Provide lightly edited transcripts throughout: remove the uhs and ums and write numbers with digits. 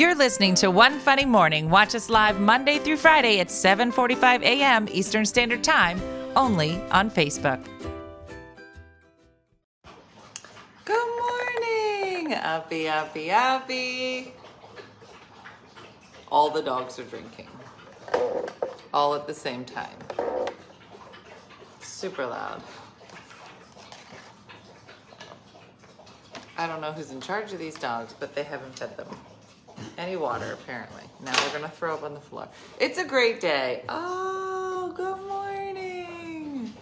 You're listening to One Funny Morning. Watch us live Monday through Friday at 7:45 a.m. Eastern Standard Time, only on Facebook. Good morning. Uppy, uppy, uppy. All the dogs are drinking. All at the same time. Super loud. I don't know who's in charge of these dogs, but they haven't fed them any water, apparently. Now they're gonna throw up on the floor. It's a great day. Oh, good morning.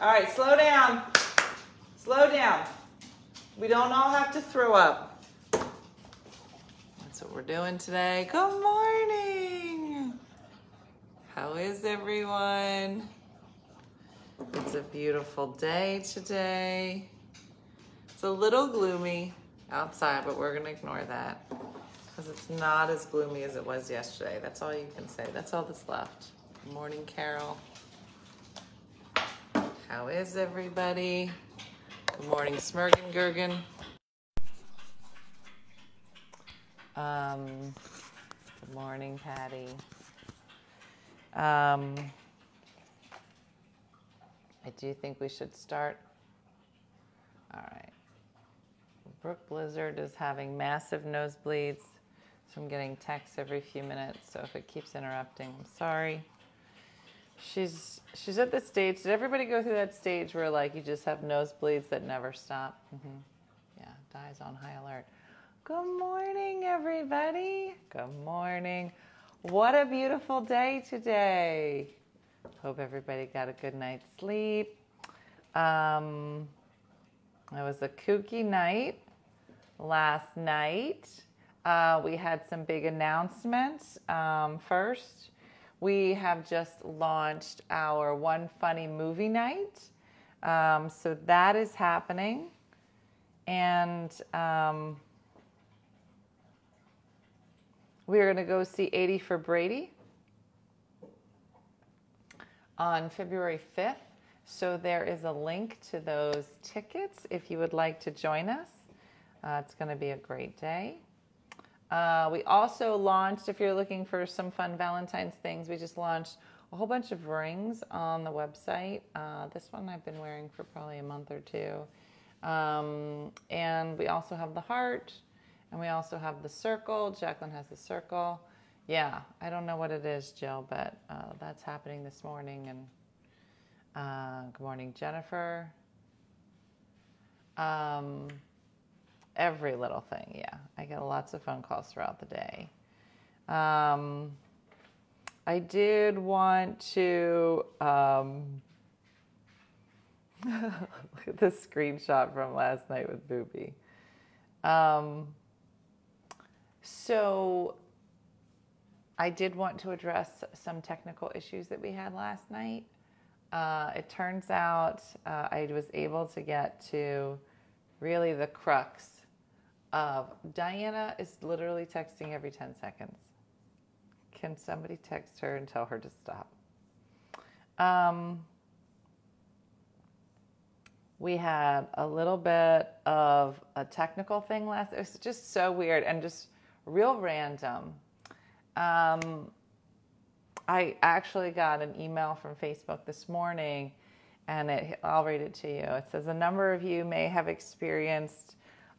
All right, slow down. Slow down. We don't all have to throw up. That's what we're doing today. Good morning. How is everyone? It's a beautiful day today. It's a little gloomy outside, but we're gonna ignore that because it's not as gloomy as it was yesterday. That's all you can say. That's all that's left. Good morning, Carol. How is everybody? Good morning, Smirgen Gergen. Good morning, Patty. I do think we should start. All right. Brooke Blizzard is having massive nosebleeds, so I'm getting texts every few minutes, so if it keeps interrupting, I'm sorry. She's at the stage. Did everybody go through that stage where, like, you just have nosebleeds that never stop? Mm-hmm. Yeah, dies on high alert. Good morning, everybody. Good morning. What a beautiful day today. Hope everybody got a good night's sleep. It was a kooky night last night. We had some big announcements. First, we have just launched our One Funny Movie Night. So that is happening. And we're going to go see 80 for Brady on February 5th. So there is a link to those tickets if you would like to join us. It's going to be a great day. We also launched, if you're looking for some fun Valentine's things, we just launched a whole bunch of rings on the website. This one I've been wearing for probably a month or two. And we also have the heart, and we also have the circle. Jacqueline has the circle. Yeah, I don't know what it is, Jill, but that's happening this morning. And good morning, Jennifer. Every little thing, yeah. I get lots of phone calls throughout the day. I did want to look at this screenshot from last night with Booby. So I did want to address some technical issues that we had last night. It turns out I was able to get to really the crux of Diana is literally texting every 10 seconds. Can somebody text her and tell her to stop? We had a little bit of a technical thing last. It was just so weird and just real random. I actually got an email from Facebook this morning, and I'll read it to you. It says, a number of you may have experienced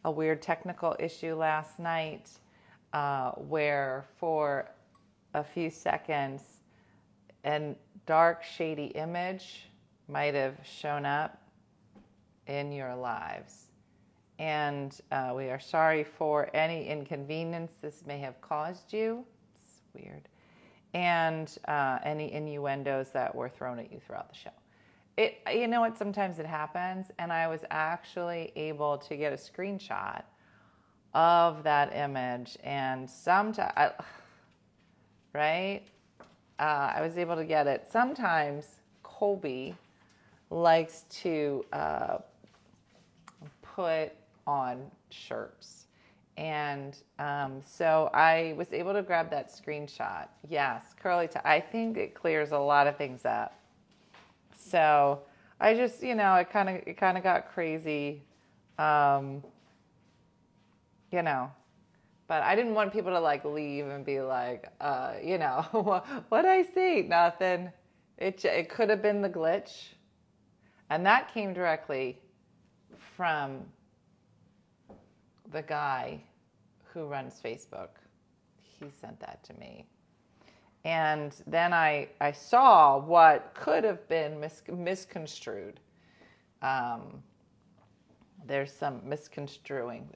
a weird technical issue last night where for a few seconds a dark, shady image might have shown up in your lives. And we are sorry for any inconvenience this may have caused you. It's weird. And any innuendos that were thrown at you throughout the show. You know what? Sometimes it happens. And I was actually able to get a screenshot of that image. And sometimes, right? I was able to get it. Sometimes Colby likes to put on shirts. And so I was able to grab that screenshot. Yes, curly tie. I think it clears a lot of things up. So I just, you know, it kind of got crazy. You know, But I didn't want people to like leave and be like, you know, what'd I see? Nothing. It could have been the glitch. And that came directly from the guy who runs Facebook. He sent that to me. And then I saw what could have been misconstrued. There's some misconstruing.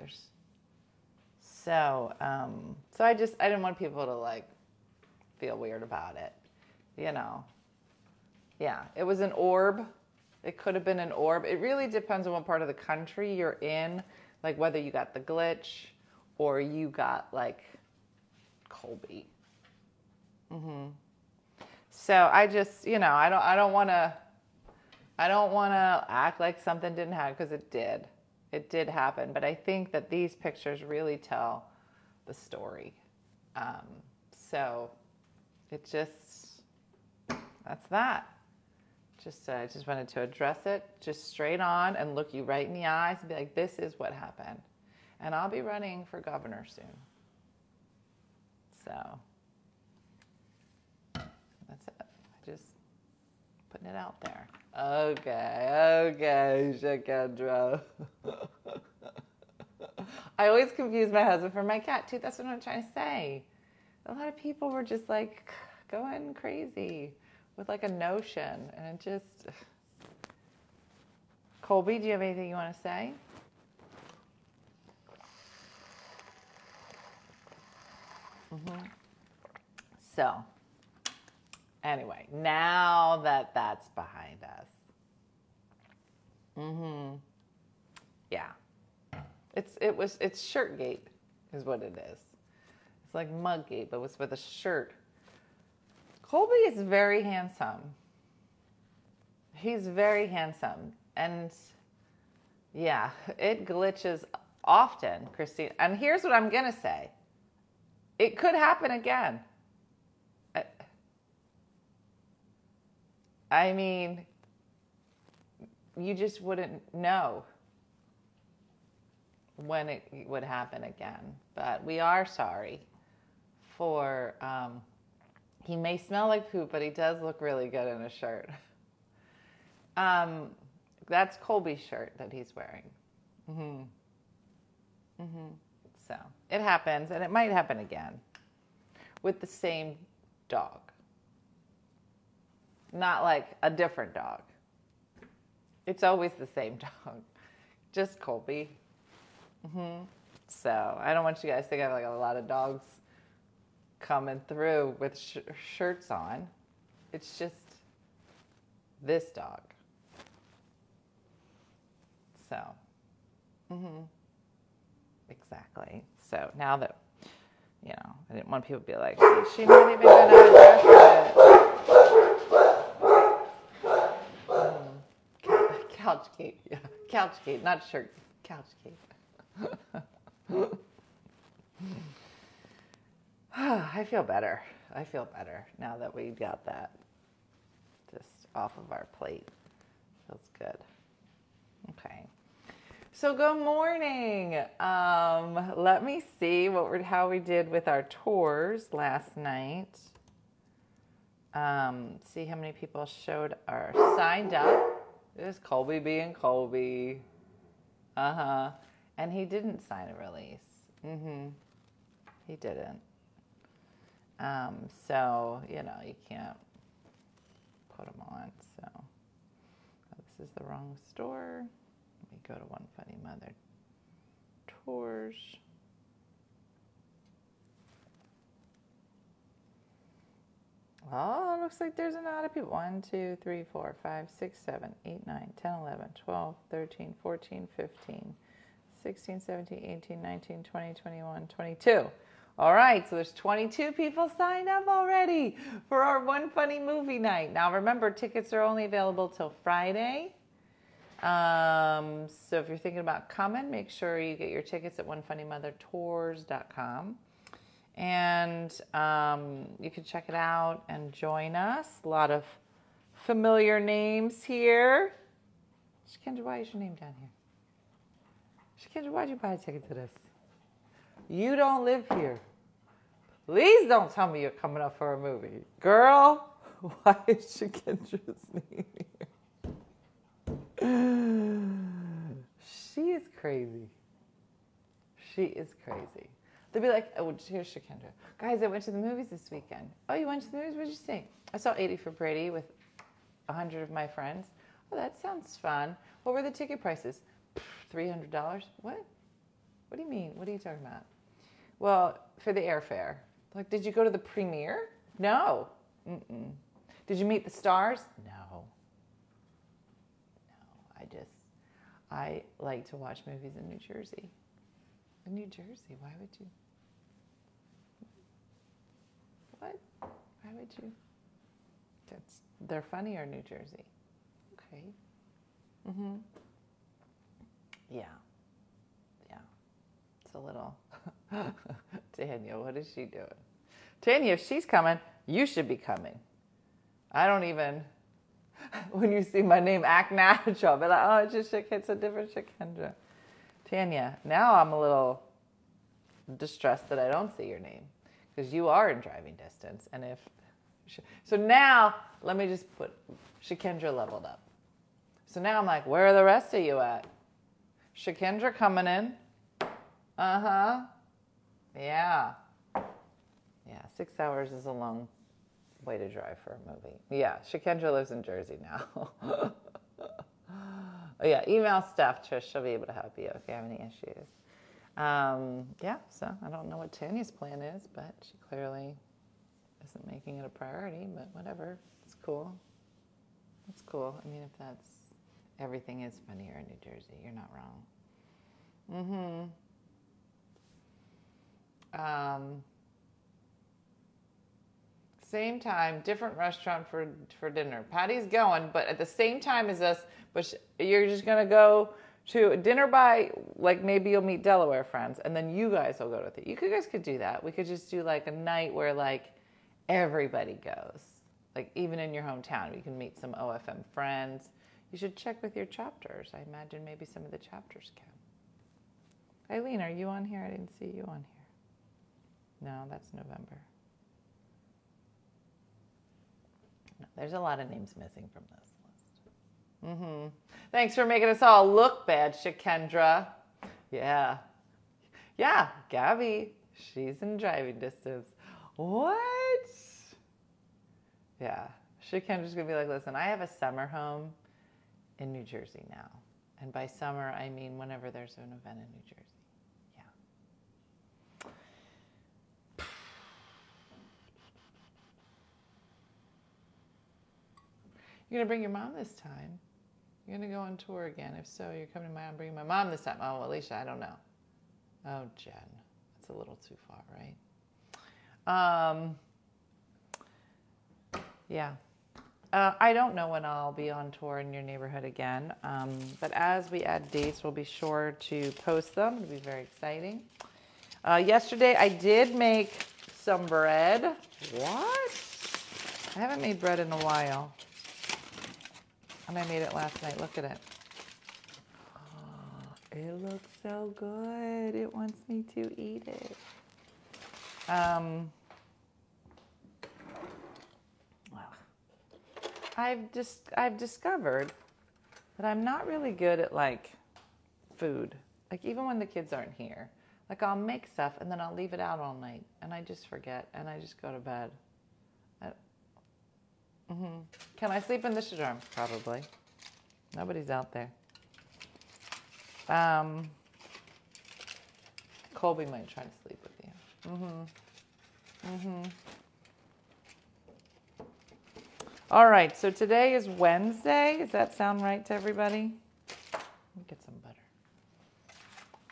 So I didn't want people to like feel weird about it, you know? Yeah, it was an orb. It could have been an orb. It really depends on what part of the country you're in, like whether you got the glitch or you got like Colby. Mm-hmm. So I just, you know, I don't want to act like something didn't happen because it did. It did happen, but I think that these pictures really tell the story. So it just, that's that. I just wanted to address it just straight on and look you right in the eyes and be like, this is what happened. And I'll be running for governor soon. So that's it. I just putting it out there. Okay, Shakendra. I always confuse my husband for my cat, too. That's what I'm trying to say. A lot of people were just, like, going crazy with, like, a notion. And it just... Colby, do you have anything you want to say? Mm-hmm. So... anyway, now that that's behind us. Mm-hmm. Yeah. It's Shirtgate is what it is. It's like Mudgate, but it's with a shirt. Colby is very handsome. He's very handsome. And yeah, it glitches often, Christine. And here's what I'm going to say. It could happen again. I mean, you just wouldn't know when it would happen again. But we are sorry for, he may smell like poop, but he does look really good in a shirt. That's Colby's shirt that he's wearing. Mm-hmm. Mm-hmm. So it happens, and it might happen again with the same dog. Not like a different dog. It's always the same dog. Just Colby. Mm-hmm. So I don't want you guys to think I have like a lot of dogs coming through with shirts on. It's just this dog. So. Mm-hmm. Exactly. So now that, you know, I didn't want people to be like, she might even going to address it. Couchgate, yeah. Couchgate, not shirt. Couchgate. I feel better now that we got that just off of our plate. Feels good. Okay. So good morning. Let me see how we did with our tours last night. See how many people showed or signed up. There's Colby being Colby. Uh-huh. And he didn't sign a release. Mm-hmm. He didn't. So, you know, you can't put him on. So, oh, this is the wrong store. Let me go to One Funny Mother Tours. Oh, looks like there's a lot of people. 1, 2, 3, 4, 5, 6, 7, 8, 9, 10, 11, 12, 13, 14, 15, 16, 17, 18, 19, 20, 21, 22. All right, so there's 22 people signed up already for our One Funny Movie Night. Now, remember, tickets are only available till Friday. So if you're thinking about coming, make sure you get your tickets at onefunnymothertours.com. And you can check it out and join us. A lot of familiar names here. Shakendra, why is your name down here? Shakendra, why'd you buy a ticket to this? You don't live here. Please don't tell me you're coming up for a movie. Girl, why is she interested here? She is crazy. She is crazy. They'll be like, oh, here's Shakendra. Guys, I went to the movies this weekend. Oh, you went to the movies? What did you see? I saw 80 for Brady with 100 of my friends. Oh, that sounds fun. What were the ticket prices? $300. What? What do you mean? What are you talking about? Well, for the airfare. Like, did you go to the premiere? No. Mm-mm. Did you meet the stars? No. No, I like to watch movies in New Jersey. In New Jersey, why would you? What? Why would you? They're funnier in New Jersey. Okay. Mm-hmm. Yeah. Yeah. It's a little. Tanya, what is she doing? Tanya, if she's coming, you should be coming. I don't even. When you see my name, act natural. But like, oh, it's just Shakendra. It's a different Shakendra. Tanya, now I'm a little distressed that I don't see your name because you are in driving distance. And if. So now, let me just put Shakendra leveled up. So now I'm like, where are the rest of you at? Shakendra coming in. Uh-huh. Yeah. Yeah, 6 hours is a long way to drive for a movie. Yeah, Shakendra lives in Jersey now. Oh, yeah, email Steph, Trish. She'll be able to help you if you have any issues. Yeah, so I don't know what Tanya's plan is, but she clearly isn't making it a priority, but whatever. It's cool. It's cool. I mean, if that's everything is funnier in New Jersey, you're not wrong. Mm-hmm. Same time, different restaurant for dinner. Patty's going, but at the same time as us, but you're just going to go to dinner by, like, maybe you'll meet Delaware friends, and then you guys will go to the, you guys could do that. We could just do, like, a night where, like, everybody goes. Like, even in your hometown, you can meet some OFM friends. You should check with your chapters. I imagine maybe some of the chapters can. Eileen, are you on here? I didn't see you on here. No, that's November. No, there's a lot of names missing from this list. Mm-hmm. Thanks for making us all look bad, Shakendra. Yeah. Yeah, Gabby. She's in driving distance. What? Yeah. Shakendra's going to be like, listen, I have a summer home in New Jersey now. And by summer, I mean whenever there's an event in New Jersey. You're going to bring your mom this time. You're going to go on tour again. If so, you're coming to my mom, bringing my mom this time. Oh, Alicia, I don't know. Oh, Jen. That's a little too far, right? Yeah. I don't know when I'll be on tour in your neighborhood again. But as we add dates, we'll be sure to post them. It'll be very exciting. Yesterday, I did make some bread. What? I haven't made bread in a while. And I made it last night. Look at it. Oh, it looks so good. It wants me to eat it. I've discovered that I'm not really good at, like, food. Like, even when the kids aren't here. Like, I'll make stuff, and then I'll leave it out all night. And I just forget, and I just go to bed. Mm-hmm. Can I sleep in the showroom? Probably. Nobody's out there. Colby might try to sleep with you. Mm-hmm. Mm-hmm. All right, so today is Wednesday. Does that sound right to everybody? Let me get some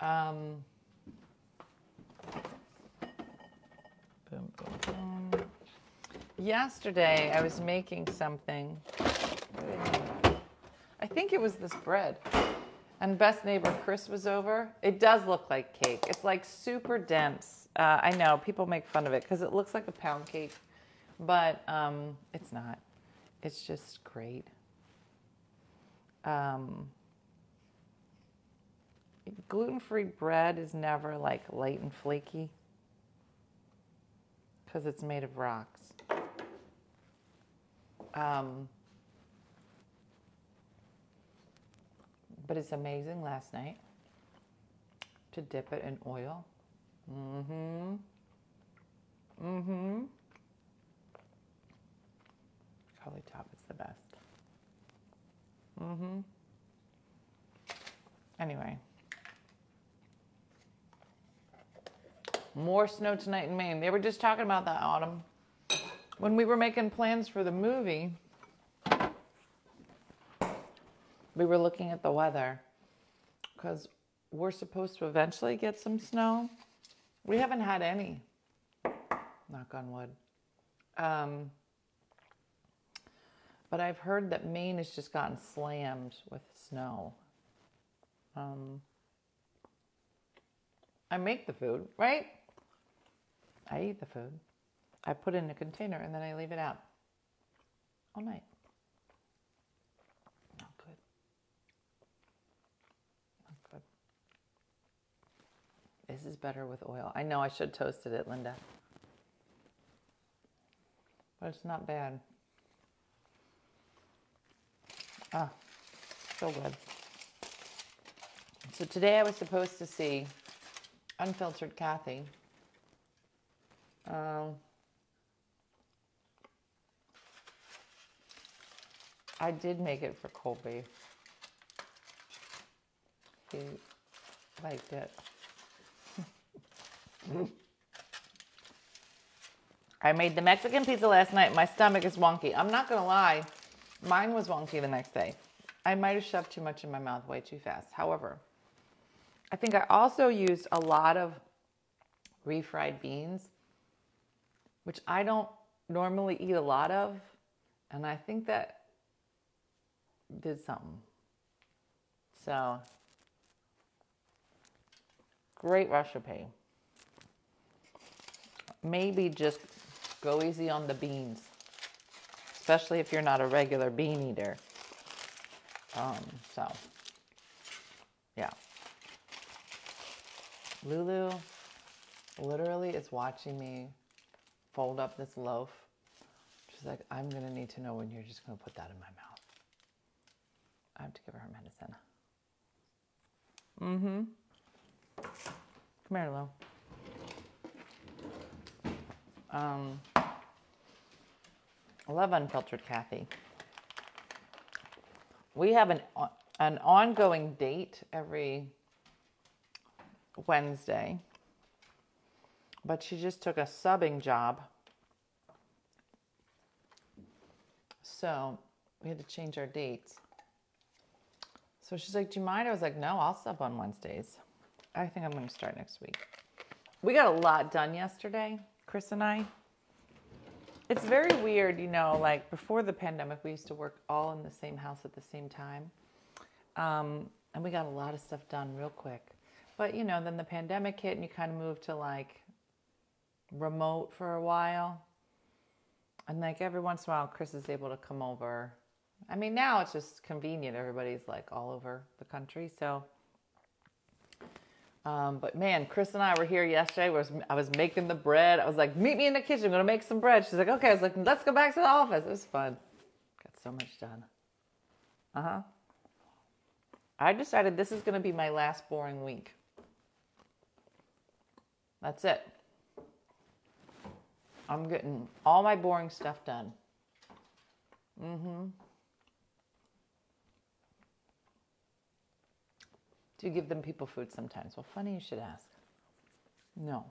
butter. Boom, boom, boom. Yesterday, I was making something. I think it was this bread. And best neighbor Chris was over. It does look like cake. It's like super dense. I know people make fun of it because it looks like a pound cake, but it's not. It's just great. gluten-free bread is never like light and flaky because it's made of rocks. But it's amazing last night to dip it in oil. Mm-hmm. Mm-hmm. Probably top is the best. Mm-hmm. Anyway. More snow tonight in Maine. They were just talking about that, Autumn. When we were making plans for the movie, we were looking at the weather because we're supposed to eventually get some snow. We haven't had any. Knock on wood. But I've heard that Maine has just gotten slammed with snow. I make the food, right? I eat the food. I put it in a container and then I leave it out all night. Not good. Not good. This is better with oil. I know I should have toasted it, Linda. But it's not bad. Ah, so good. So today I was supposed to see Unfiltered Kathy. I did make it for Colby. He liked it. I made the Mexican pizza last night. My stomach is wonky. I'm not going to lie. Mine was wonky the next day. I might have shoved too much in my mouth way too fast. However, I think I also used a lot of refried beans, which I don't normally eat a lot of. And I think that did something. So, great recipe. Maybe just go easy on the beans, especially if you're not a regular bean eater. So, yeah. Lulu literally is watching me fold up this loaf. She's like, I'm going to need to know when you're just going to put that in my mouth. I have to give her medicine. Mm-hmm. Come here, Lou. I love Unfiltered Kathy. We have an ongoing date every Wednesday, but she just took a subbing job. So we had to change our dates. So she's like, do you mind? I was like, no, I'll sub on Wednesdays. I think I'm going to start next week. We got a lot done yesterday, Chris and I. It's very weird, you know, like before the pandemic, we used to work all in the same house at the same time. And we got a lot of stuff done real quick. But, you know, then the pandemic hit and you kind of moved to like remote for a while. And like every once in a while, Chris is able to come over. I mean, now it's just convenient. Everybody's like all over the country. So, but man, Chris and I were here yesterday. I was making the bread. I was like, meet me in the kitchen. I'm going to make some bread. She's like, okay. I was like, let's go back to the office. It was fun. Got so much done. Uh-huh. I decided this is going to be my last boring week. That's it. I'm getting all my boring stuff done. Mm-hmm. Do you give them people food sometimes? Well, funny you should ask. No.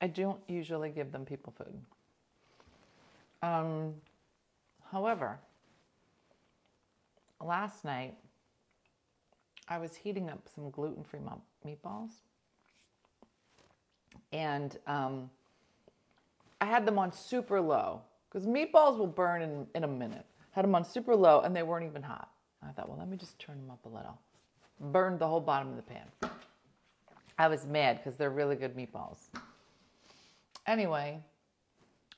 I don't usually give them people food. However, last night, I was heating up some gluten-free meatballs. And I had them on super low, because meatballs will burn in a minute. Had them on super low, and they weren't even hot. I thought, well, let me just turn them up a little. Burned the whole bottom of the pan. I was mad because they're really good meatballs. Anyway,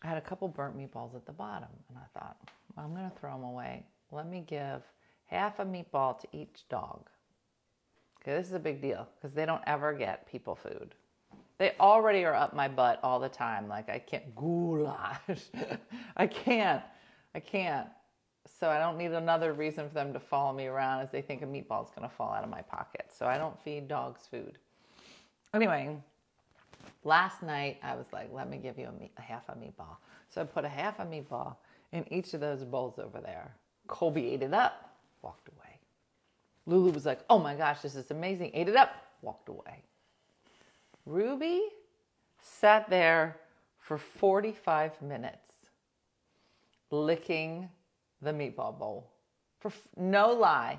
I had a couple burnt meatballs at the bottom, and I thought, well, I'm going to throw them away. Let me give half a meatball to each dog. Okay, this is a big deal because they don't ever get people food. They already are up my butt all the time. Like, I can't goulash. I can't. So I don't need another reason for them to follow me around as they think a meatball is going to fall out of my pocket. So I don't feed dogs food. Anyway, last night I was like, let me give you a half a meatball. So I put a half a meatball in each of those bowls over there. Colby ate it up, walked away. Lulu was like, oh my gosh, this is amazing. Ate it up, walked away. Ruby sat there for 45 minutes licking the meatball bowl. No lie.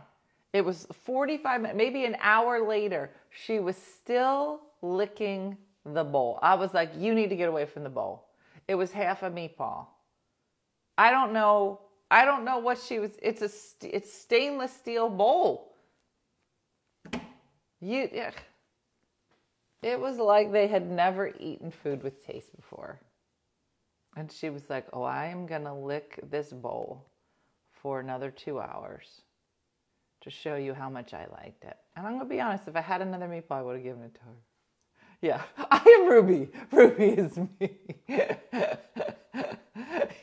It was 45 minutes, maybe an hour later, she was still licking the bowl. I was like, you need to get away from the bowl. It was half a meatball. I don't know what she was. It's stainless steel bowl. It was like they had never eaten food with taste before. And she was like, oh, I am going to lick this bowl for another 2 hours to show you how much I liked it. And I'm going to be honest, if I had another meatball, I would have given it to her. Yeah, I am Ruby. Ruby is me.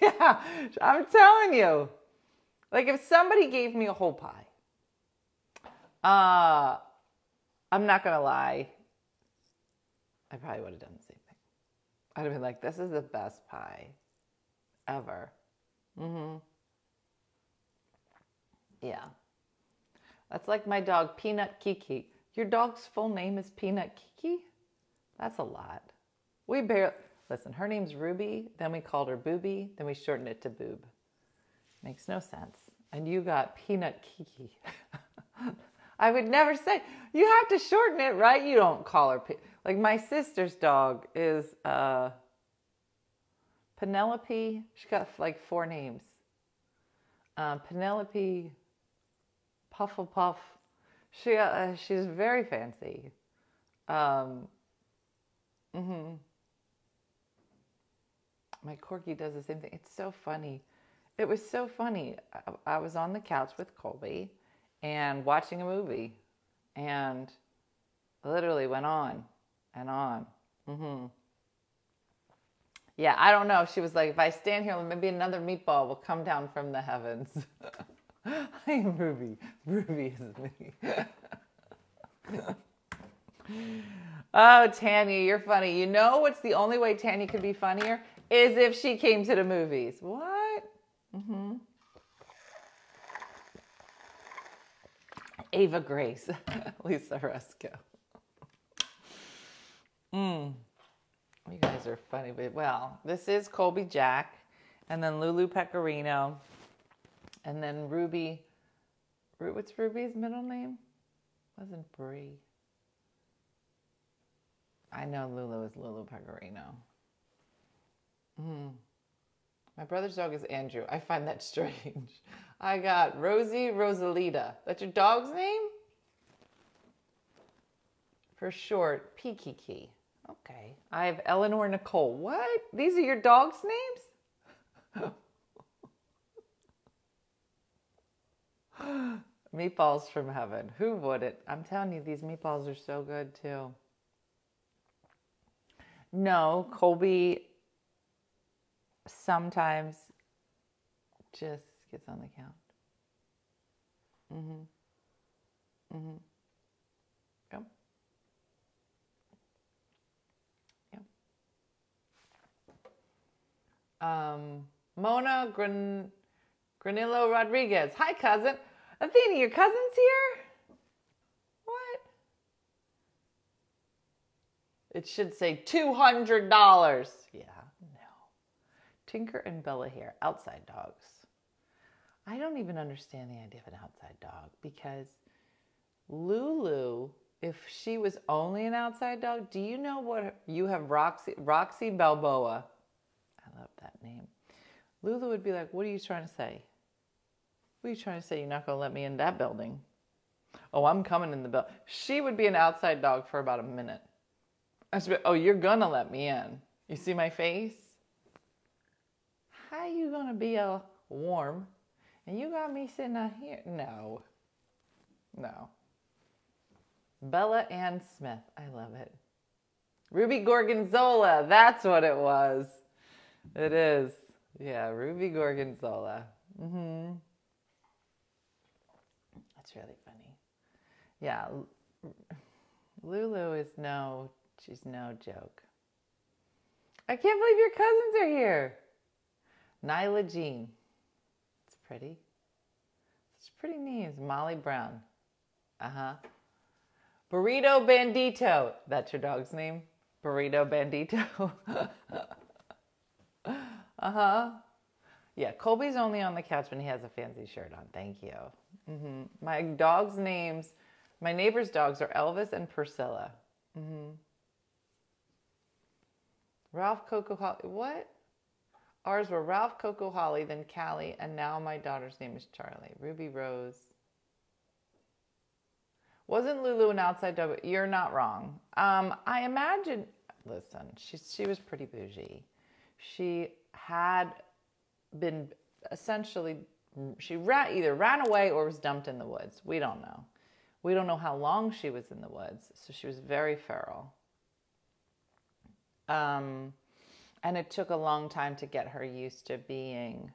Yeah, I'm telling you. Like, if somebody gave me a whole pie, I'm not going to lie, I probably would have done the same thing. I'd have been like, this is the best pie ever. Mm-hmm. Yeah. That's like my dog, Peanut Kiki. Your dog's full name is Peanut Kiki? That's a lot. Listen, her name's Ruby. Then we called her Booby. Then we shortened it to Boob. Makes no sense. And you got Peanut Kiki. I would never say. You have to shorten it, right? You don't call her like my sister's dog is Penelope. She got like four names. Penelope, Pufflepuff. She's very fancy. My Corky does the same thing. It's so funny. It was so funny. I was on the couch with Colby and watching a movie, and literally went on and on. Mm-hmm. Yeah, I don't know. She was like, if I stand here, maybe another meatball will come down from the heavens. I am Ruby. Ruby is me. Oh, Tanya, you're funny. You know what's the only way Tanya could be funnier? Is if she came to the movies. What? Mm-hmm. Ava Grace, Lisa Resco. You guys are funny. But, well, this is Colby Jack, and then Lulu Pecorino, and then Ruby. What's Ruby's middle name? Wasn't Bree. I know Lulu is Lulu Pecorino. My brother's dog is Andrew. I find that strange. I got Rosie Rosalita. That's your dog's name? For short, Peekiki. Okay. I have Eleanor Nicole. What? These are your dog's names? Meatballs from heaven. Who wouldn't? I'm telling you, these meatballs are so good too. No, Colby sometimes just gets on the couch. Yep. Mona Granillo Rodriguez. Hi, cousin. Athena, your cousin's here? What? It should say $200. Yeah. Tinker and Bella here, outside dogs. I don't even understand the idea of an outside dog because Lulu, if she was only an outside dog, do you know what? You have Roxy Balboa. I love that name. Lulu would be like, what are you trying to say? What are you trying to say? You're not going to let me in that building. Oh, I'm coming in the building. She would be an outside dog for about a minute. I should be, oh, you're going to let me in. You see my face? How you gonna be warm? And you got me sitting out here? No. Bella Ann Smith. I love it. Ruby Gorgonzola. That's what it was. It is. Yeah, Ruby Gorgonzola. Mm-hmm. That's really funny. Yeah, Lulu is no, she's no joke. I can't believe your cousins are here. Nyla Jean. It's pretty. It's pretty names. Molly Brown. Uh-huh. Burrito Bandito. That's your dog's name? Burrito Bandito. Uh-huh. Yeah, Colby's only on the couch when he has a fancy shirt on. Thank you. Mm-hmm. My dog's names, my neighbor's dogs are Elvis and Priscilla. Mm-hmm. Ralph, Coco, Holly. What? Ours were Ralph, Coco, Holly, then Callie, and now my daughter's name is Charlie. Ruby Rose. Wasn't Lulu an outside dog? You're not wrong. I imagine, listen, she was pretty bougie. She had been essentially, either ran away or was dumped in the woods. We don't know. We don't know how long she was in the woods. So she was very feral. And it took a long time to get her used to being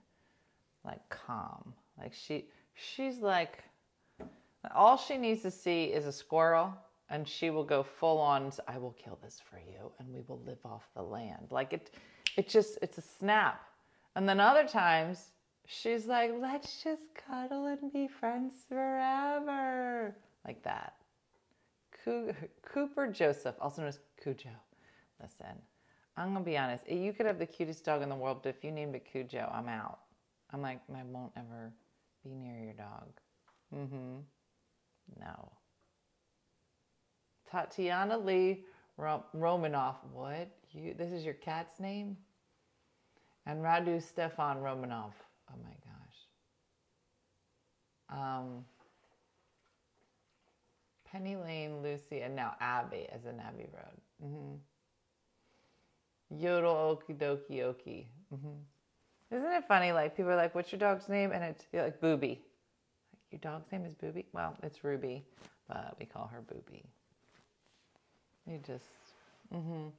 like calm. Like she's like, all she needs to see is a squirrel and she will go full on, I will kill this for you and we will live off the land. Like it's a snap. And then other times she's like, let's just cuddle and be friends forever. Like that. Cooper Joseph, also known as Cujo. Listen, I'm going to be honest. You could have the cutest dog in the world, but if you named it Cujo, I'm out. I'm like, I won't ever be near your dog. Mm-hmm. No. Tatiana Lee Romanoff. What? This is your cat's name? And Radu Stefan Romanoff. Oh, my gosh. Penny Lane, Lucy, and now Abby, as in Abbey Road. Mm-hmm. Yodel okie dokie okie. Mm-hmm. Isn't it funny? Like people are like, "What's your dog's name?" And it's like Booby. Like, your dog's name is Booby. Well, it's Ruby, but we call her Booby. You just. Mm-hmm.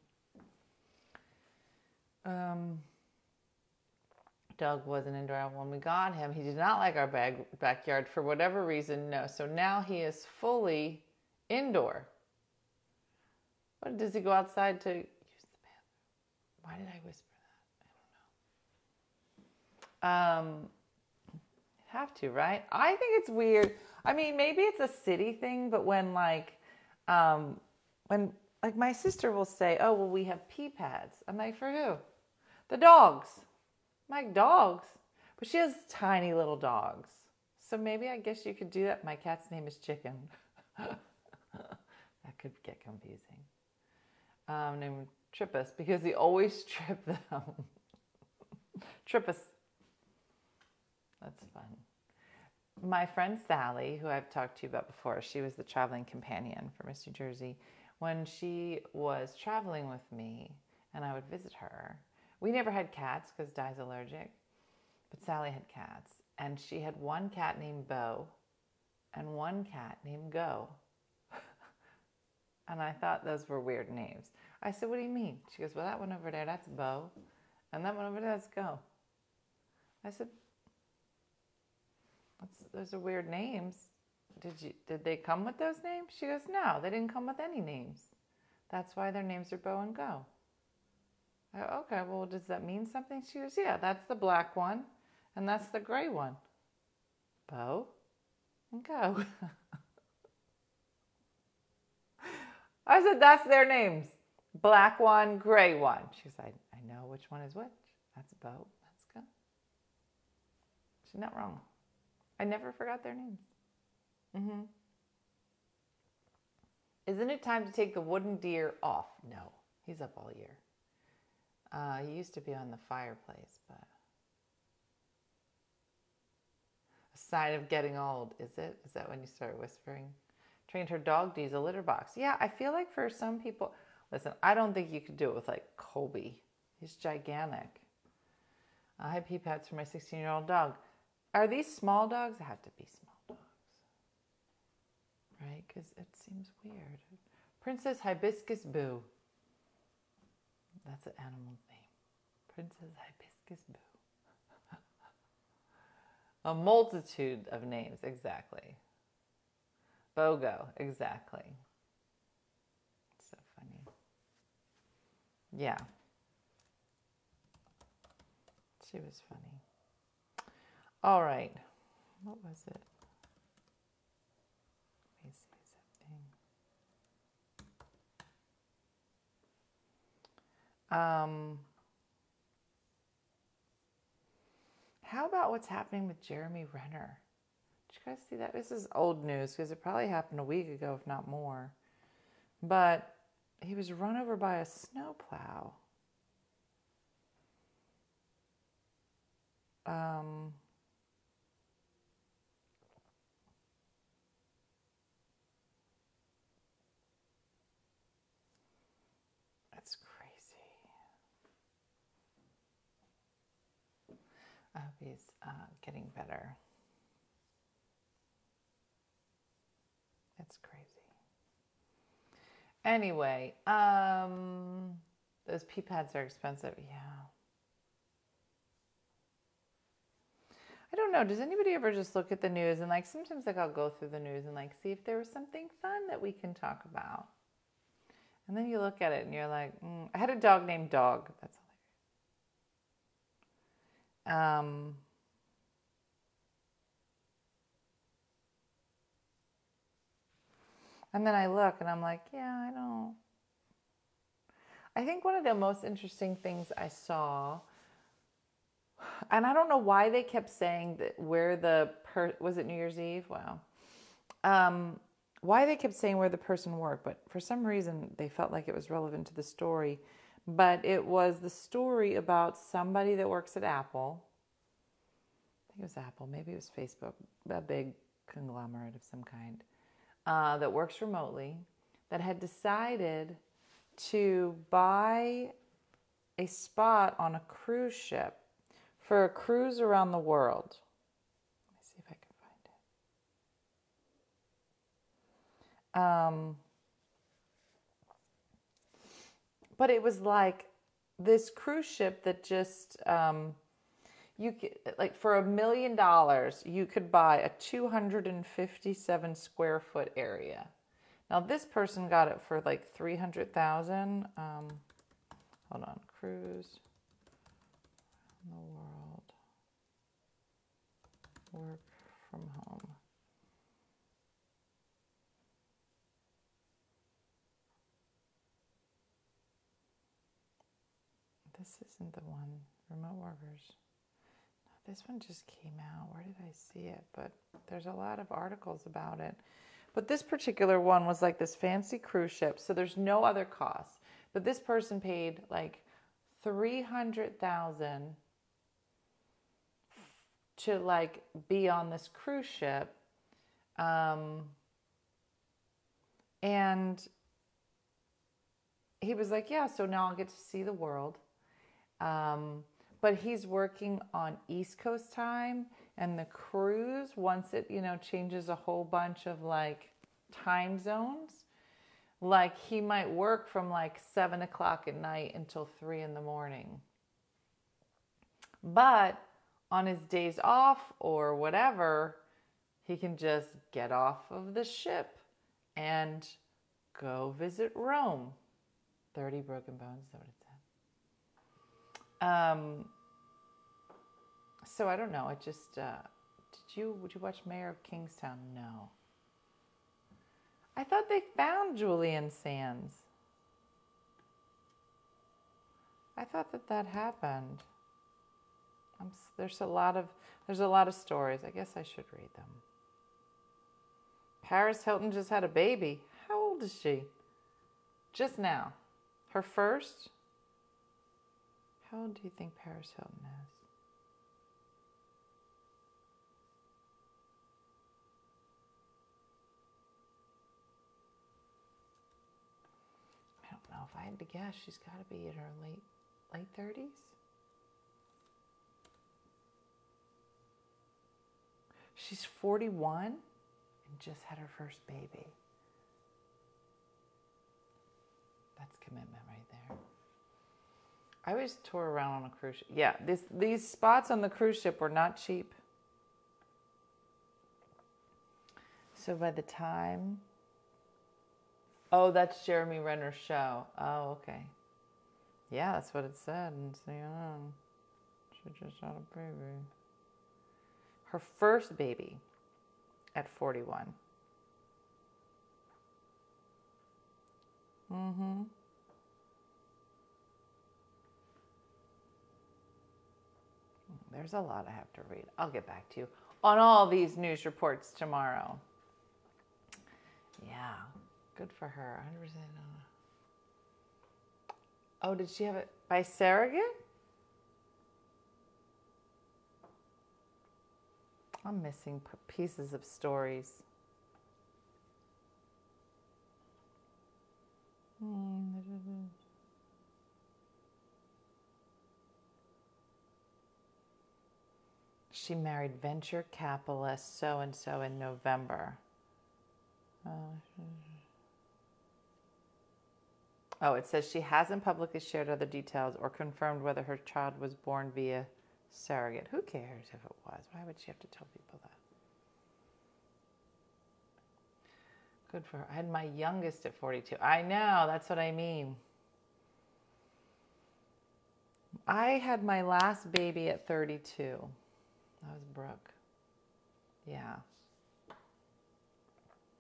Doug was an indoor when we got him. He did not like our backyard for whatever reason. No, so now he is fully indoor. What does he go outside to? Why did I whisper that? I don't know. Have to, right? I think it's weird. I mean, maybe it's a city thing, but when my sister will say, oh, well, we have pee pads. I'm like, for who? The dogs. I'm like, dogs? But she has tiny little dogs. So maybe I guess you could do that. My cat's name is Chicken. That could get confusing. Named Trip us because they always trip them. Trip us. That's fun. My friend Sally, who I've talked to you about before, she was the traveling companion for Miss New Jersey. When she was traveling with me and I would visit her, we never had cats because Di's allergic, but Sally had cats. And she had one cat named Bo and one cat named Go. And I thought those were weird names. I said, what do you mean? She goes, well, that one over there, that's Bo. And that one over there, that's Go. I said, those are weird names. Did they come with those names? She goes, no, they didn't come with any names. That's why their names are Bo and Go. I go, okay, well, does that mean something? She goes, yeah, that's the black one, and that's the gray one. Bo and Go. I said, that's their names. Black one, gray one. She said, I know which one is which. That's a boat. That's good. She's not wrong. I never forgot their names. Mm-hmm. Isn't it time to take the wooden deer off? No, he's up all year. He used to be on the fireplace, but a sign of getting old, is it? Is that when you start whispering? Trained her dog to use a litter box. Yeah, I feel like for some people. Listen, I don't think you could do it with, like, Colby. He's gigantic. I have pee pads for my 16-year-old dog. Are these small dogs? They have to be small dogs. right? Because it seems weird. Princess Hibiscus Boo. That's an animal's name. Princess Hibiscus Boo. A multitude of names, exactly. BOGO, exactly. It's so funny. Yeah. She was funny. All right. What was it? Let me see something. How about what's happening with Jeremy Renner? Did you guys see that? This is old news because it probably happened a week ago, if not more. But he was run over by a snowplow. That's crazy. I hope he's getting better. That's crazy. Anyway, those pee pads are expensive. Yeah. I don't know. Does anybody ever just look at the news and like sometimes like I'll go through the news and like see if there was something fun that we can talk about. And then you look at it and you're like, I had a dog named Dog. That's all I heard. And then I look and I'm like, yeah, I don't. I think one of the most interesting things I saw, and I don't know why they kept saying that where the was it New Year's Eve? Wow. Why they kept saying where the person worked, but for some reason they felt like it was relevant to the story. But it was the story about somebody that works at Apple. I think it was Apple. Maybe it was Facebook, a big conglomerate of some kind, that works remotely, that had decided to buy a spot on a cruise ship for a cruise around the world. Let me see if I can find it. But it was like this cruise ship that just, you could, like for $1 million, you could buy a 257 square foot area. Now this person got it for like 300,000. Hold on, cruise the world, work from home. This isn't the one, remote workers. No, this one just came out. Where did I see it? But there's a lot of articles about it. But this particular one was like this fancy cruise ship, so there's no other cost. But this person paid like $300,000 to like be on this cruise ship. And he was like, yeah, so now I'll get to see the world. But he's working on East Coast time, and the cruise, once it, you know, changes a whole bunch of like time zones, like he might work from like 7 o'clock at night until 3 a.m. But on his days off or whatever, he can just get off of the ship and go visit Rome. 30 broken bones, is that what it said? So I don't know. It just, would you watch Mayor of Kingstown? No. I thought they found Julian Sands. I thought that happened. There's a lot of stories. I guess I should read them. Paris Hilton just had a baby. How old is she? Just now. Her first? How old do you think Paris Hilton is? I don't know. If I had to guess, she's got to be in her late 30s. She's 41 in just had her first baby. That's commitment right there. I always tour around on a cruise ship. Yeah, these spots on the cruise ship were not cheap. So by the time... Oh, that's Jeremy Renner's show. Oh, okay. Yeah, that's what it said. And so, yeah, she just had a baby. Her first baby at 41. Mm-hmm. There's a lot I have to read. I'll get back to you on all these news reports tomorrow. Yeah, good for her. 100%. Oh, did she have it by surrogate? I'm missing pieces of stories. She married venture capitalist so-and-so in November. Oh, it says she hasn't publicly shared other details or confirmed whether her child was born via surrogate. Who cares if it was? Why would she have to tell people that? Good for her. I had my youngest at 42. I know, that's what I mean. I had my last baby at 32. That was Brooke. Yeah.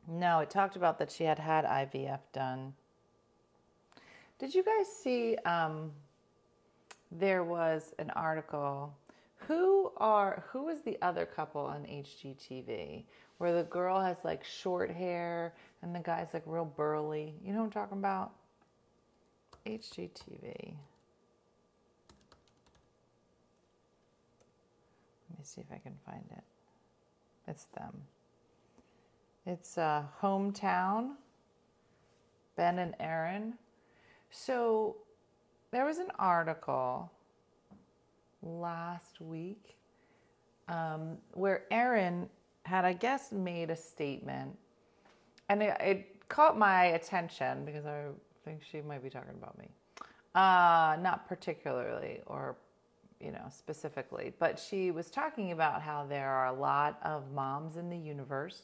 No, it talked about that she had IVF done. Did you guys see, there was an article, who is the other couple on HGTV, where the girl has like short hair and the guy's like real burly? You know what I'm talking about? HGTV. Let me see if I can find it. It's them. It's Hometown, Ben and Aaron. So there was an article last week where Aaron had, I guess, made a statement. And it caught my attention because I think she might be talking about me. Not particularly or specifically, but she was talking about how there are a lot of moms in the universe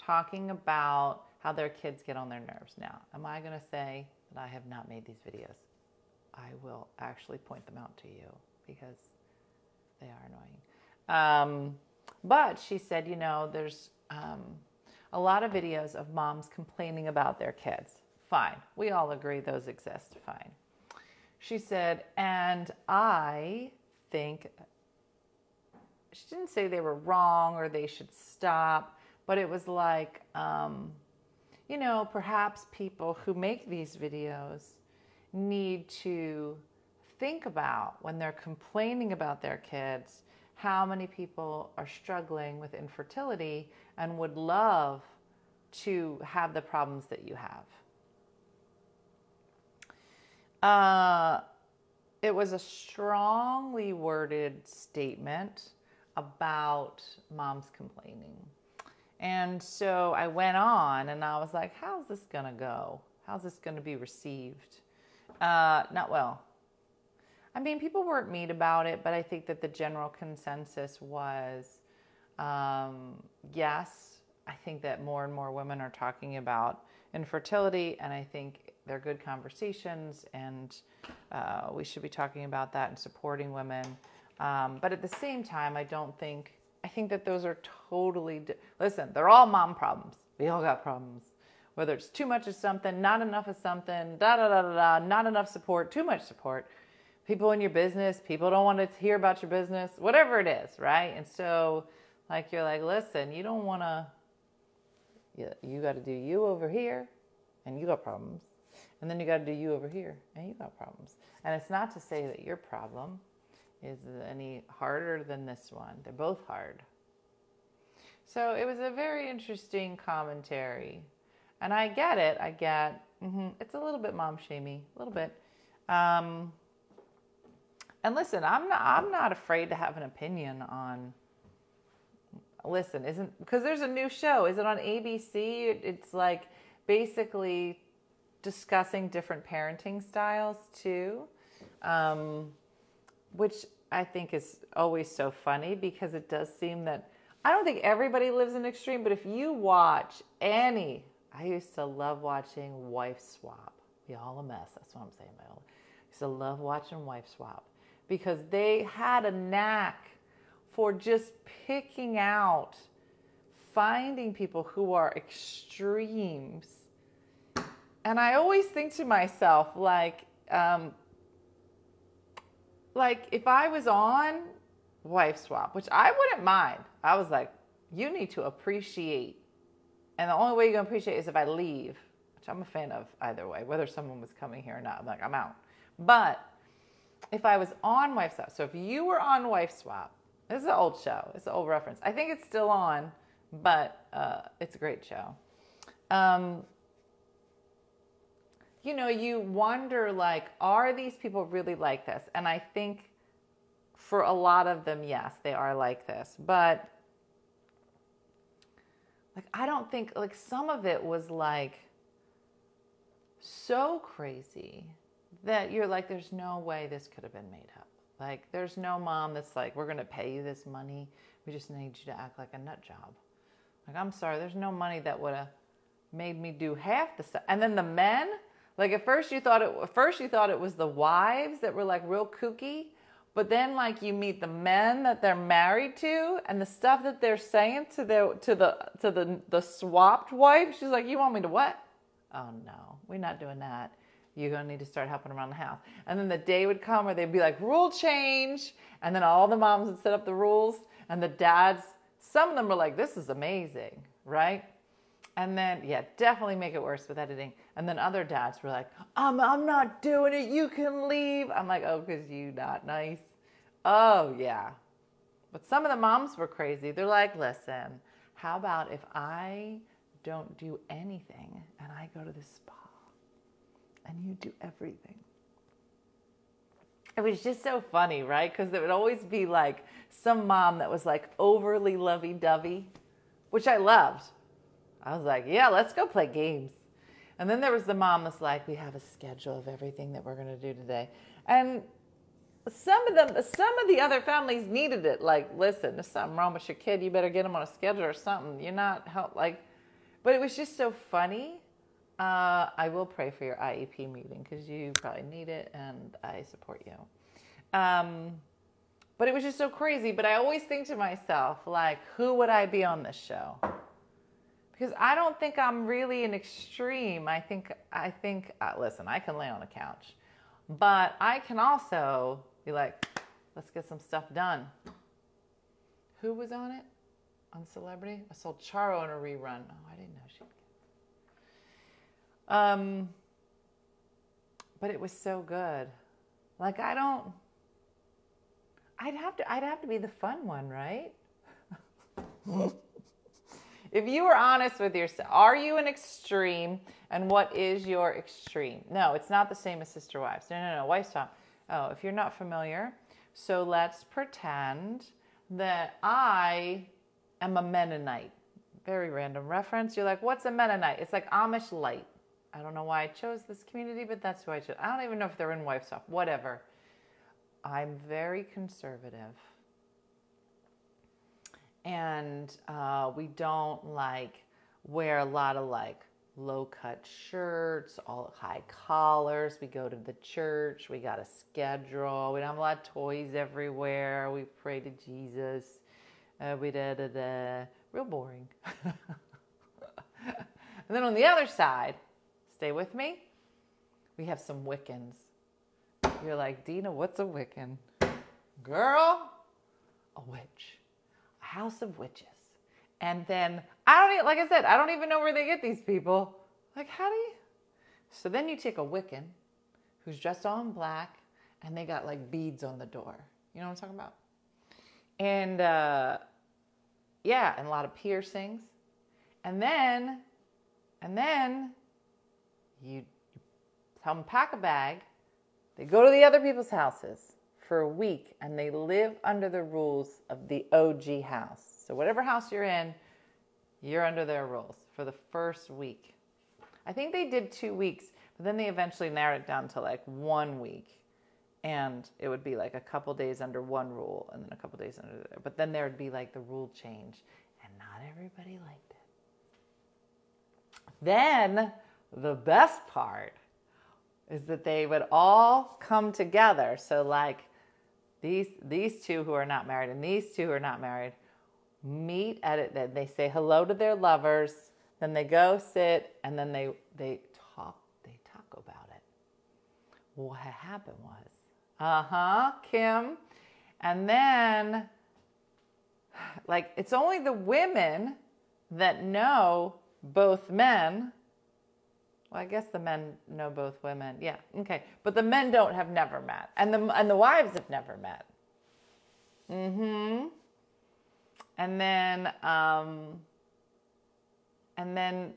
talking about how their kids get on their nerves. Now, am I going to say that I have not made these videos? I will actually point them out to you because they are annoying. But she said, there's a lot of videos of moms complaining about their kids. Fine. We all agree those exist. Fine. She said, and I think, she didn't say they were wrong or they should stop, but it was like, perhaps people who make these videos need to think about when they're complaining about their kids, how many people are struggling with infertility and would love to have the problems that you have. It was a strongly worded statement about moms complaining. And so I went on and I was like, how's this going to go? How's this going to be received? Not well. I mean, people weren't mean about it, but I think that the general consensus was, yes, I think that more and more women are talking about infertility, and I think they're good conversations, and we should be talking about that and supporting women. But at the same time, I think that those are totally, listen, they're all mom problems. We all got problems. Whether it's too much of something, not enough of something, not enough support, too much support. People in your business, people don't want to hear about your business, whatever it is, right? And so you're like, listen, you don't want to, you got to do you over here, and you got problems. And then you got to do you over here, and you got problems. And it's not to say that your problem is any harder than this one. They're both hard. So it was a very interesting commentary. And I get it. It's a little bit mom-shamey, a little bit. And listen, I'm not afraid to have an opinion on listen, isn't, because there's a new show. Is it on ABC? It's like basically discussing different parenting styles too, which I think is always so funny because it does seem that, I don't think everybody lives in extreme, but if you watch any, I used to love watching Wife Swap. Y'all a mess. That's what I'm saying. I used to love watching Wife Swap because they had a knack for just picking out, finding people who are extremes. And I always think to myself, like if I was on Wife Swap, which I wouldn't mind, I was like, you need to appreciate. And the only way you're going to appreciate is if I leave, which I'm a fan of either way, whether someone was coming here or not. I'm like, I'm out. But if I was on Wife Swap, so if you were on Wife Swap, this is an old show. It's an old reference. I think it's still on, but it's a great show. You know, you wonder, like, are these people really like this? And I think for a lot of them, yes, they are like this. But, like, I don't think, like, some of it was, like, so crazy that you're like, there's no way this could have been made up. Like, there's no mom that's like, we're going to pay you this money. We just need you to act like a nut job. Like, I'm sorry, there's no money that would have made me do half the stuff. And then the men, like, at first you thought it was the wives that were, like, real kooky. But then, like, you meet the men that they're married to and the stuff that they're saying to the swapped wife. She's like, you want me to what? Oh, no, we're not doing that. You're going to need to start helping around the house. And then the day would come where they'd be like, rule change. And then all the moms would set up the rules. And the dads, some of them were like, this is amazing, right? And then, yeah, definitely make it worse with editing. And then other dads were like, I'm not doing it. You can leave. I'm like, oh, because you not nice. Oh, yeah. But some of the moms were crazy. They're like, listen, how about if I don't do anything and I go to the spa? And you do everything. It was just so funny, right? Because there would always be like some mom that was like overly lovey-dovey, which I loved. I was like, yeah, let's go play games. And then there was the mom that's like, we have a schedule of everything that we're going to do today. And some of the other families needed it. Like, listen, there's something wrong with your kid. You better get them on a schedule or something. You're not help like, but it was just so funny. I will pray for your IEP meeting because you probably need it and I support you. But it was just so crazy. But I always think to myself, like, who would I be on this show? Because I don't think I'm really an extreme. I think, listen, I can lay on a couch, but I can also be like, let's get some stuff done. Who was on it? On Celebrity? I saw Charo in a rerun. Oh, I didn't know she. But it was so good. Like, I'd have to be the fun one, right? If you were honest with yourself, are you an extreme? And what is your extreme? No, it's not the same as Sister Wives. No, Wife Swap. Oh, if you're not familiar. So let's pretend that I am a Mennonite. Very random reference. You're like, what's a Mennonite? It's like Amish light. I don't know why I chose this community, but that's who I chose. I don't even know if they're in Wife Swap, whatever. I'm very conservative. And we don't like wear a lot of like low-cut shirts, all high collars. We go to the church. We got a schedule. We don't have a lot of toys everywhere. We pray to Jesus. We da-da-da. Real boring. And then on the other side, stay with me. We have some Wiccans. You're like, Dina, what's a Wiccan? Girl, a witch. A house of witches. And then, I don't even know where they get these people. Like, how do you? So then you take a Wiccan who's dressed all in black and they got like beads on the door. You know what I'm talking about? And, yeah, and a lot of piercings. And then you tell them pack a bag. They go to the other people's houses for a week and they live under the rules of the OG house. So whatever house you're in, you're under their rules for the first week. I think they did 2 weeks, but then they eventually narrowed it down to like 1 week. And it would be like a couple days under one rule and then a couple days under the other. But then there would be like the rule change, and not everybody liked it. Then the best part is that they would all come together. So like these two who are not married and these two who are not married meet at it. Then they say hello to their lovers. Then they go sit, and then they talk about it. What happened was, Kim. And then like, it's only the women that know both men. Well, I guess the men know both women. Yeah. Okay. But the men have never met, and the wives have never met. Mm-hmm. And then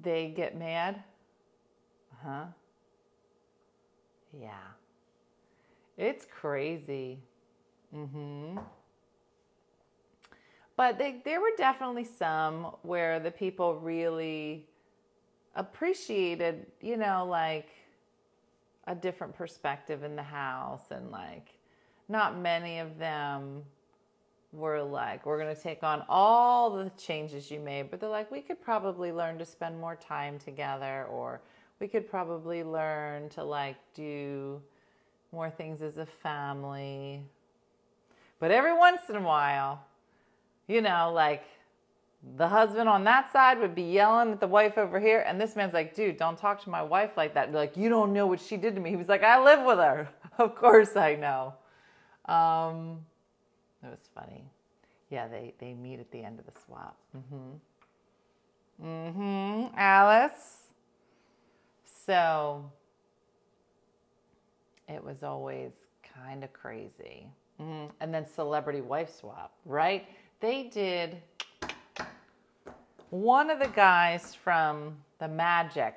they get mad. Uh-huh. Yeah. It's crazy. Mm-hmm. But there were definitely some where the people really appreciated, you know, like a different perspective in the house, and like not many of them were like, we're going to take on all the changes you made, but they're like, we could probably learn to spend more time together, or we could probably learn to like do more things as a family. But every once in a while, you know, like the husband on that side would be yelling at the wife over here, and this man's like, dude, don't talk to my wife like that. Like, you don't know what she did to me. He was like, I live with her. Of course I know. It was funny. Yeah, they meet at the end of the swap. Mm-hmm. Mm-hmm. Alice. So it was always kind of crazy. Mm-hmm. And then celebrity wife swap, right? They did one of the guys from the Magic,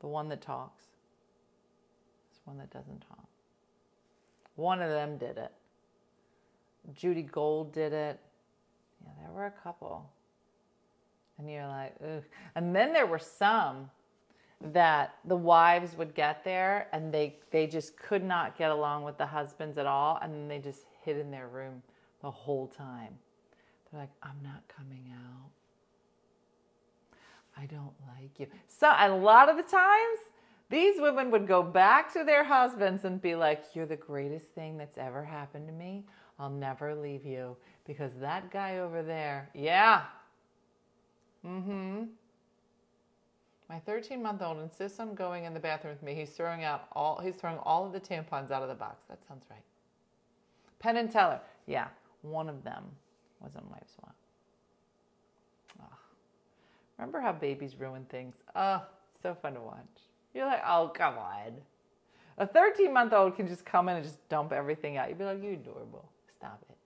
the one that talks, this one that doesn't talk. One of them did it. Judy Gold did it. Yeah, there were a couple. And you're like, ugh. And then there were some that the wives would get there, and they just could not get along with the husbands at all. And then they just hid in their room the whole time. They're like, I'm not coming out. I don't like you. So a lot of the times, these women would go back to their husbands and be like, you're the greatest thing that's ever happened to me. I'll never leave you because that guy over there. Yeah. Mm-hmm. My 13-month-old insists on going in the bathroom with me. He's throwing all of the tampons out of the box. That sounds right. Penn and Teller. Yeah. One of them was on Wife Swap. Oh. Remember how babies ruin things? Oh, it's so fun to watch. You're like, oh, come on. A 13-month-old can just come in and just dump everything out. You'd be like, you're adorable. Stop it.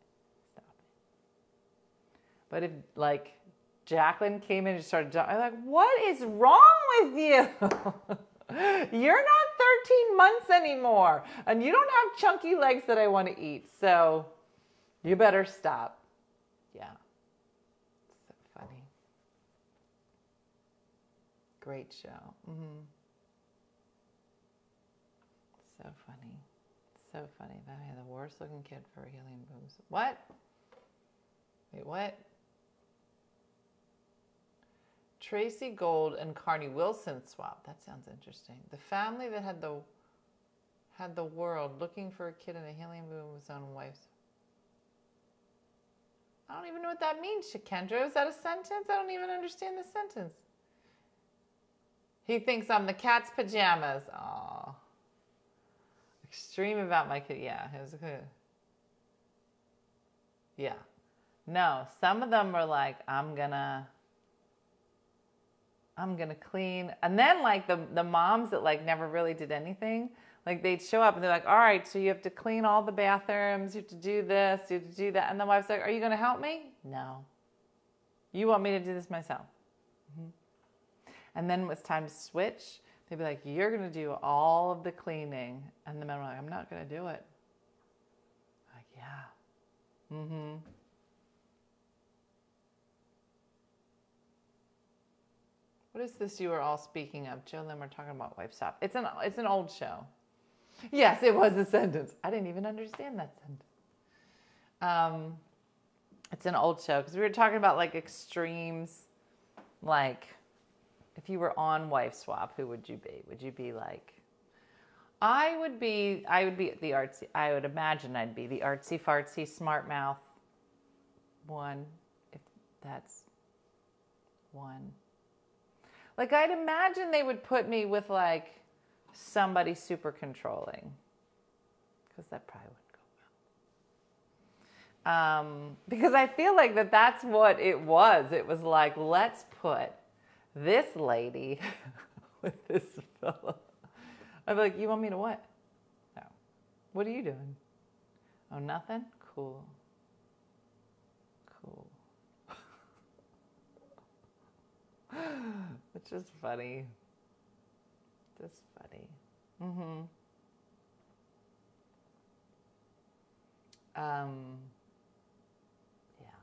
Stop it. But if, like, Jacqueline came in and started dumping, I'm like, what is wrong with you? You're not 13 months anymore. And you don't have chunky legs that I want to eat. So you better stop. Yeah. So funny. Great show. Mm-hmm. So funny. So funny. That I had the worst looking kid for helium booms. What? Wait, what? Tracy Gold and Carney Wilson swap. That sounds interesting. The family that had the world looking for a kid in a helium boom was on Wife's. I don't even know what that means, Shakendra. Is that a sentence? I don't even understand the sentence. He thinks I'm the cat's pajamas. Aw. Extreme about my kid. Yeah, it was good. Yeah. No, some of them were like, I'm gonna clean. And then like the moms that like never really did anything, like they'd show up and they're like, all right, so you have to clean all the bathrooms, you have to do this, you have to do that. And the wife's like, are you gonna help me? No. You want me to do this myself? Mm-hmm. And then it was time to switch. They'd be like, you're going to do all of the cleaning. And the men were like, I'm not going to do it. I'm like, yeah. Mm-hmm. What is this you were all speaking of? Joe Lim, we're talking about Wife Swap. It's an old show. Yes, it was a sentence. I didn't even understand that sentence. It's an old show because we were talking about like extremes, like if you were on Wife Swap, who would you be? Would you be like? I would be the artsy. I would imagine I'd be the artsy fartsy smart mouth one, if that's one. Like I'd imagine they would put me with like somebody super controlling, because that probably wouldn't go well. Because I feel like that's what it was. It was like, let's put this lady with this fella. I'd be like, you want me to what? No. What are you doing? Oh, nothing? Cool. Cool. Which is funny. Just funny. Mm-hmm. Yeah.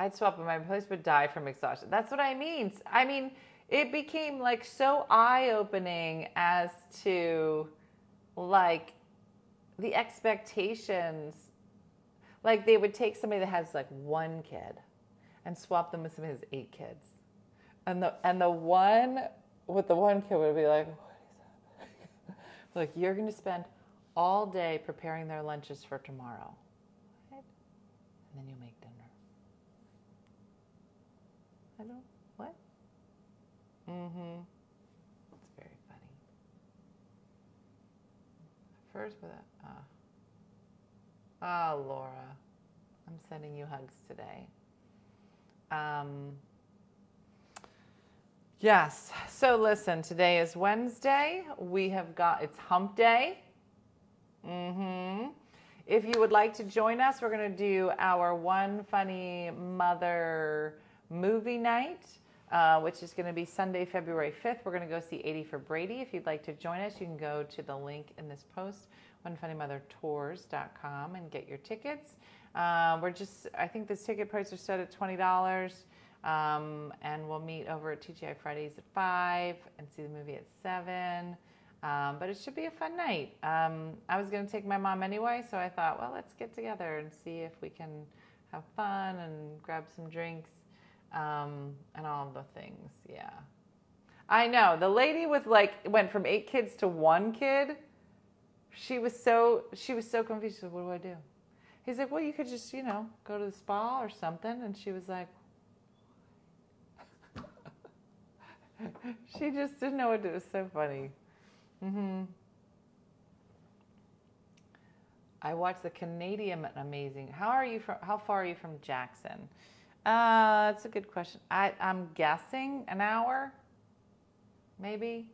I'd swap, but my place would die from exhaustion. That's what I mean. I mean, it became like so eye-opening as to like the expectations. Like they would take somebody that has like one kid and swap them with somebody who has 8 kids. And the one with the one kid would be like, what is that? Like, you're going to spend all day preparing their lunches for tomorrow. Right? And then you make dinner. I don't, what? Mm-hmm. It's very funny. First with a, ah, Laura, I'm sending you hugs today. Yes. So listen, today is Wednesday. We have got, it's hump day. Mm-hmm. If you would like to join us, we're going to do our One Funny Mother Movie Night, which is going to be Sunday, February 5th. We're going to go see 80 for Brady. If you'd like to join us, you can go to the link in this post, onefunnymothertours.com, and get your tickets. I think this ticket price is set at $20. And we'll meet over at TGI Fridays at 5 and see the movie at 7. But it should be a fun night. I was going to take my mom anyway, so I thought, well, let's get together and see if we can have fun and grab some drinks, and all the things. Yeah. I know the lady with like, went from 8 kids to 1 kid. She was so confused. She said, what do I do? He's like, well, you could just, go to the spa or something. And she was like, she just didn't know what to do. It was so funny. Mm-hmm. I watched the Canadian Amazing. How far are you from Jackson? That's a good question. I'm guessing an hour, maybe.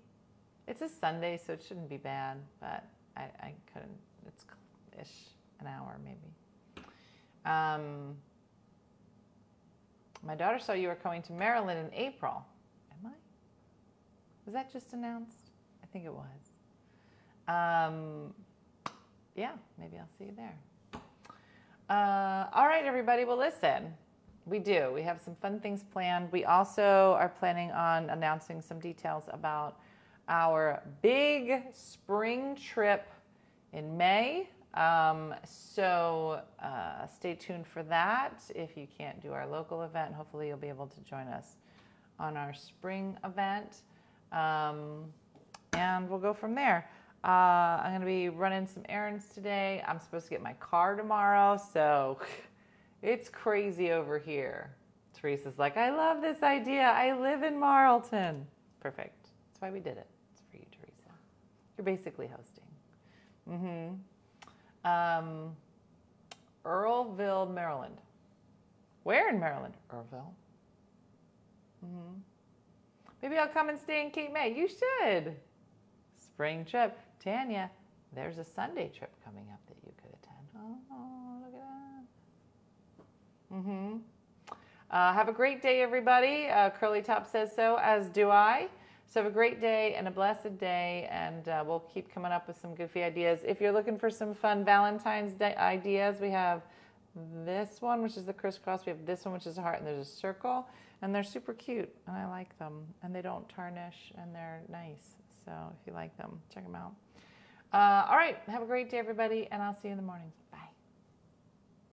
It's a Sunday, so it shouldn't be bad, but I couldn't. It's ish, an hour maybe. My daughter saw you were coming to Maryland in April. Was that just announced? I think it was. Yeah, maybe I'll see you there. All right, everybody. Well, listen, we do. We have some fun things planned. We also are planning on announcing some details about our big spring trip in May. So stay tuned for that. If you can't do our local event, hopefully you'll be able to join us on our spring event. And we'll go from there. I'm going to be running some errands today. I'm supposed to get my car tomorrow, so it's crazy over here. Teresa's like, I love this idea. I live in Marlton. Perfect. That's why we did it. It's for you, Teresa. You're basically hosting. Mm-hmm. Earlville, Maryland. Where in Maryland? Earlville. Mm-hmm. Maybe I'll come and stay in Cape May. You should. Spring trip. Tanya, there's a Sunday trip coming up that you could attend. Oh, look at that. Mm-hmm. Have a great day, everybody. Curly Top says so, as do I. So have a great day and a blessed day, and we'll keep coming up with some goofy ideas. If you're looking for some fun Valentine's Day ideas, we have this one, which is the crisscross. We have this one, which is a heart, and there's a circle. And they're super cute, and I like them. And they don't tarnish, and they're nice. So if you like them, check them out. All right, have a great day, everybody, and I'll see you in the morning.